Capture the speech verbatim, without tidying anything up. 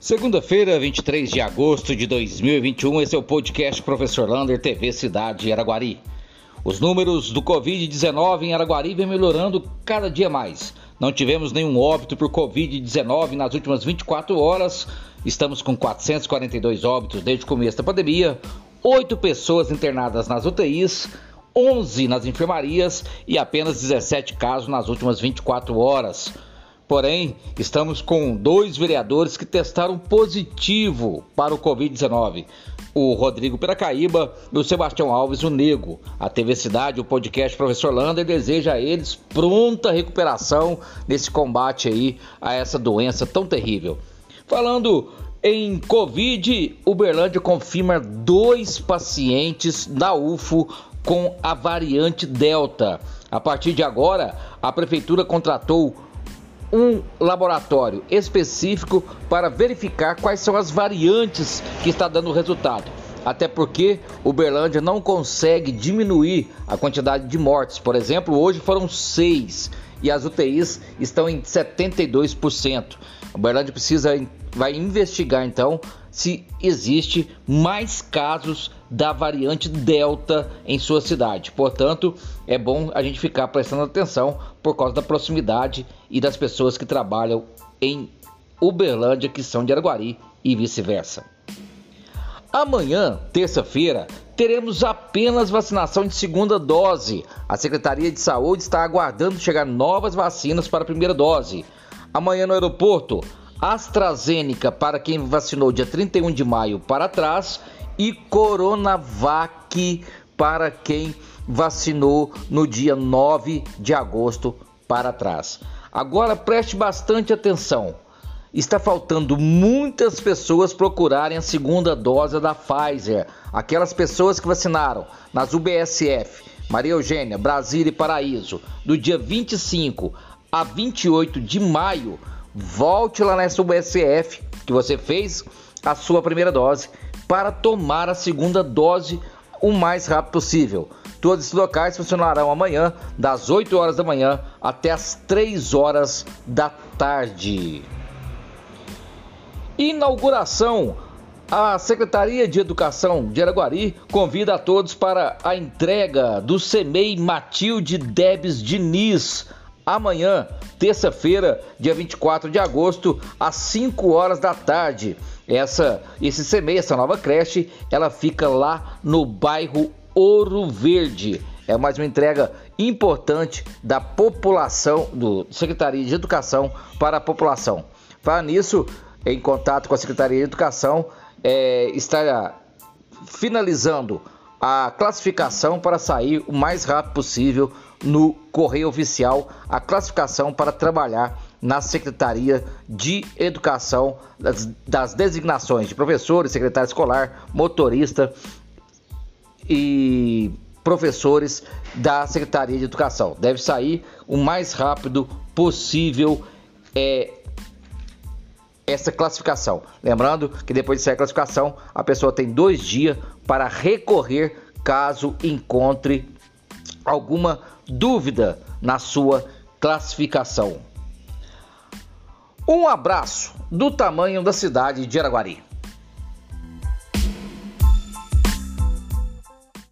Segunda-feira, vinte e três de agosto de dois mil e vinte e um, esse é o podcast Professor Lander, T V Cidade Araguari. Os números do covid dezenove em Araguari vem melhorando cada dia mais. Não tivemos nenhum óbito por covid dezenove nas últimas vinte e quatro horas. Estamos com quatrocentos e quarenta e dois óbitos desde o começo da pandemia, oito pessoas internadas nas U T Is, onze nas enfermarias e apenas dezessete casos nas últimas vinte e quatro horas. Porém, estamos com dois vereadores que testaram positivo para o covid dezenove, o Rodrigo Piracaíba e o Sebastião Alves, o Nego. A T V Cidade, o podcast Professor Lander, deseja a eles pronta recuperação nesse combate aí a essa doença tão terrível. Falando em Covid, Uberlândia confirma dois pacientes da U F U com a variante Delta. A partir de agora, a Prefeitura contratou um laboratório específico para verificar quais são as variantes que está dando resultado. Até porque Uberlândia não consegue diminuir a quantidade de mortes. Por exemplo, hoje foram seis e as U T Is estão em setenta e dois por cento. Uberlândia precisa, vai investigar então se existe mais casos da variante Delta em sua cidade. Portanto, é bom a gente ficar prestando atenção por causa da proximidade e das pessoas que trabalham em Uberlândia, que são de Araguari e vice-versa. Amanhã, terça-feira, teremos apenas vacinação de segunda dose. A Secretaria de Saúde está aguardando chegar novas vacinas para a primeira dose. Amanhã no aeroporto, AstraZeneca para quem vacinou dia trinta e um de maio para trás e Coronavac para quem vacinou no dia nove de agosto para trás. Agora preste bastante atenção. Está faltando muitas pessoas procurarem a segunda dose da Pfizer. Aquelas pessoas que vacinaram nas U B S F, Maria Eugênia, Brasília e Paraíso, do dia vinte e cinco a vinte e oito de maio, volte lá nessa U B S F que você fez a sua primeira dose para tomar a segunda dose o mais rápido possível. Todos esses locais funcionarão amanhã, das oito horas da manhã até as três horas da tarde. Inauguração. A Secretaria de Educação de Araguari convida a todos para a entrega do SEMEI Matilde Debes Diniz, amanhã, terça-feira, dia vinte e quatro de agosto, às cinco horas da tarde. Essa, esse SEMEI, essa nova creche, ela fica lá no bairro Ouro Verde. É mais uma entrega importante da população, do Secretaria de Educação para a população. Para nisso, em contato com a Secretaria de Educação, é, está finalizando a classificação para sair o mais rápido possível no Correio Oficial, a classificação para trabalhar na Secretaria de Educação das, das designações de professores, secretário escolar, motorista e professores da Secretaria de Educação. Deve sair o mais rápido possível, é, essa classificação. Lembrando que depois de sair a classificação, a pessoa tem dois dias para recorrer caso encontre alguma dúvida na sua classificação. Um abraço do tamanho da cidade de Araguari.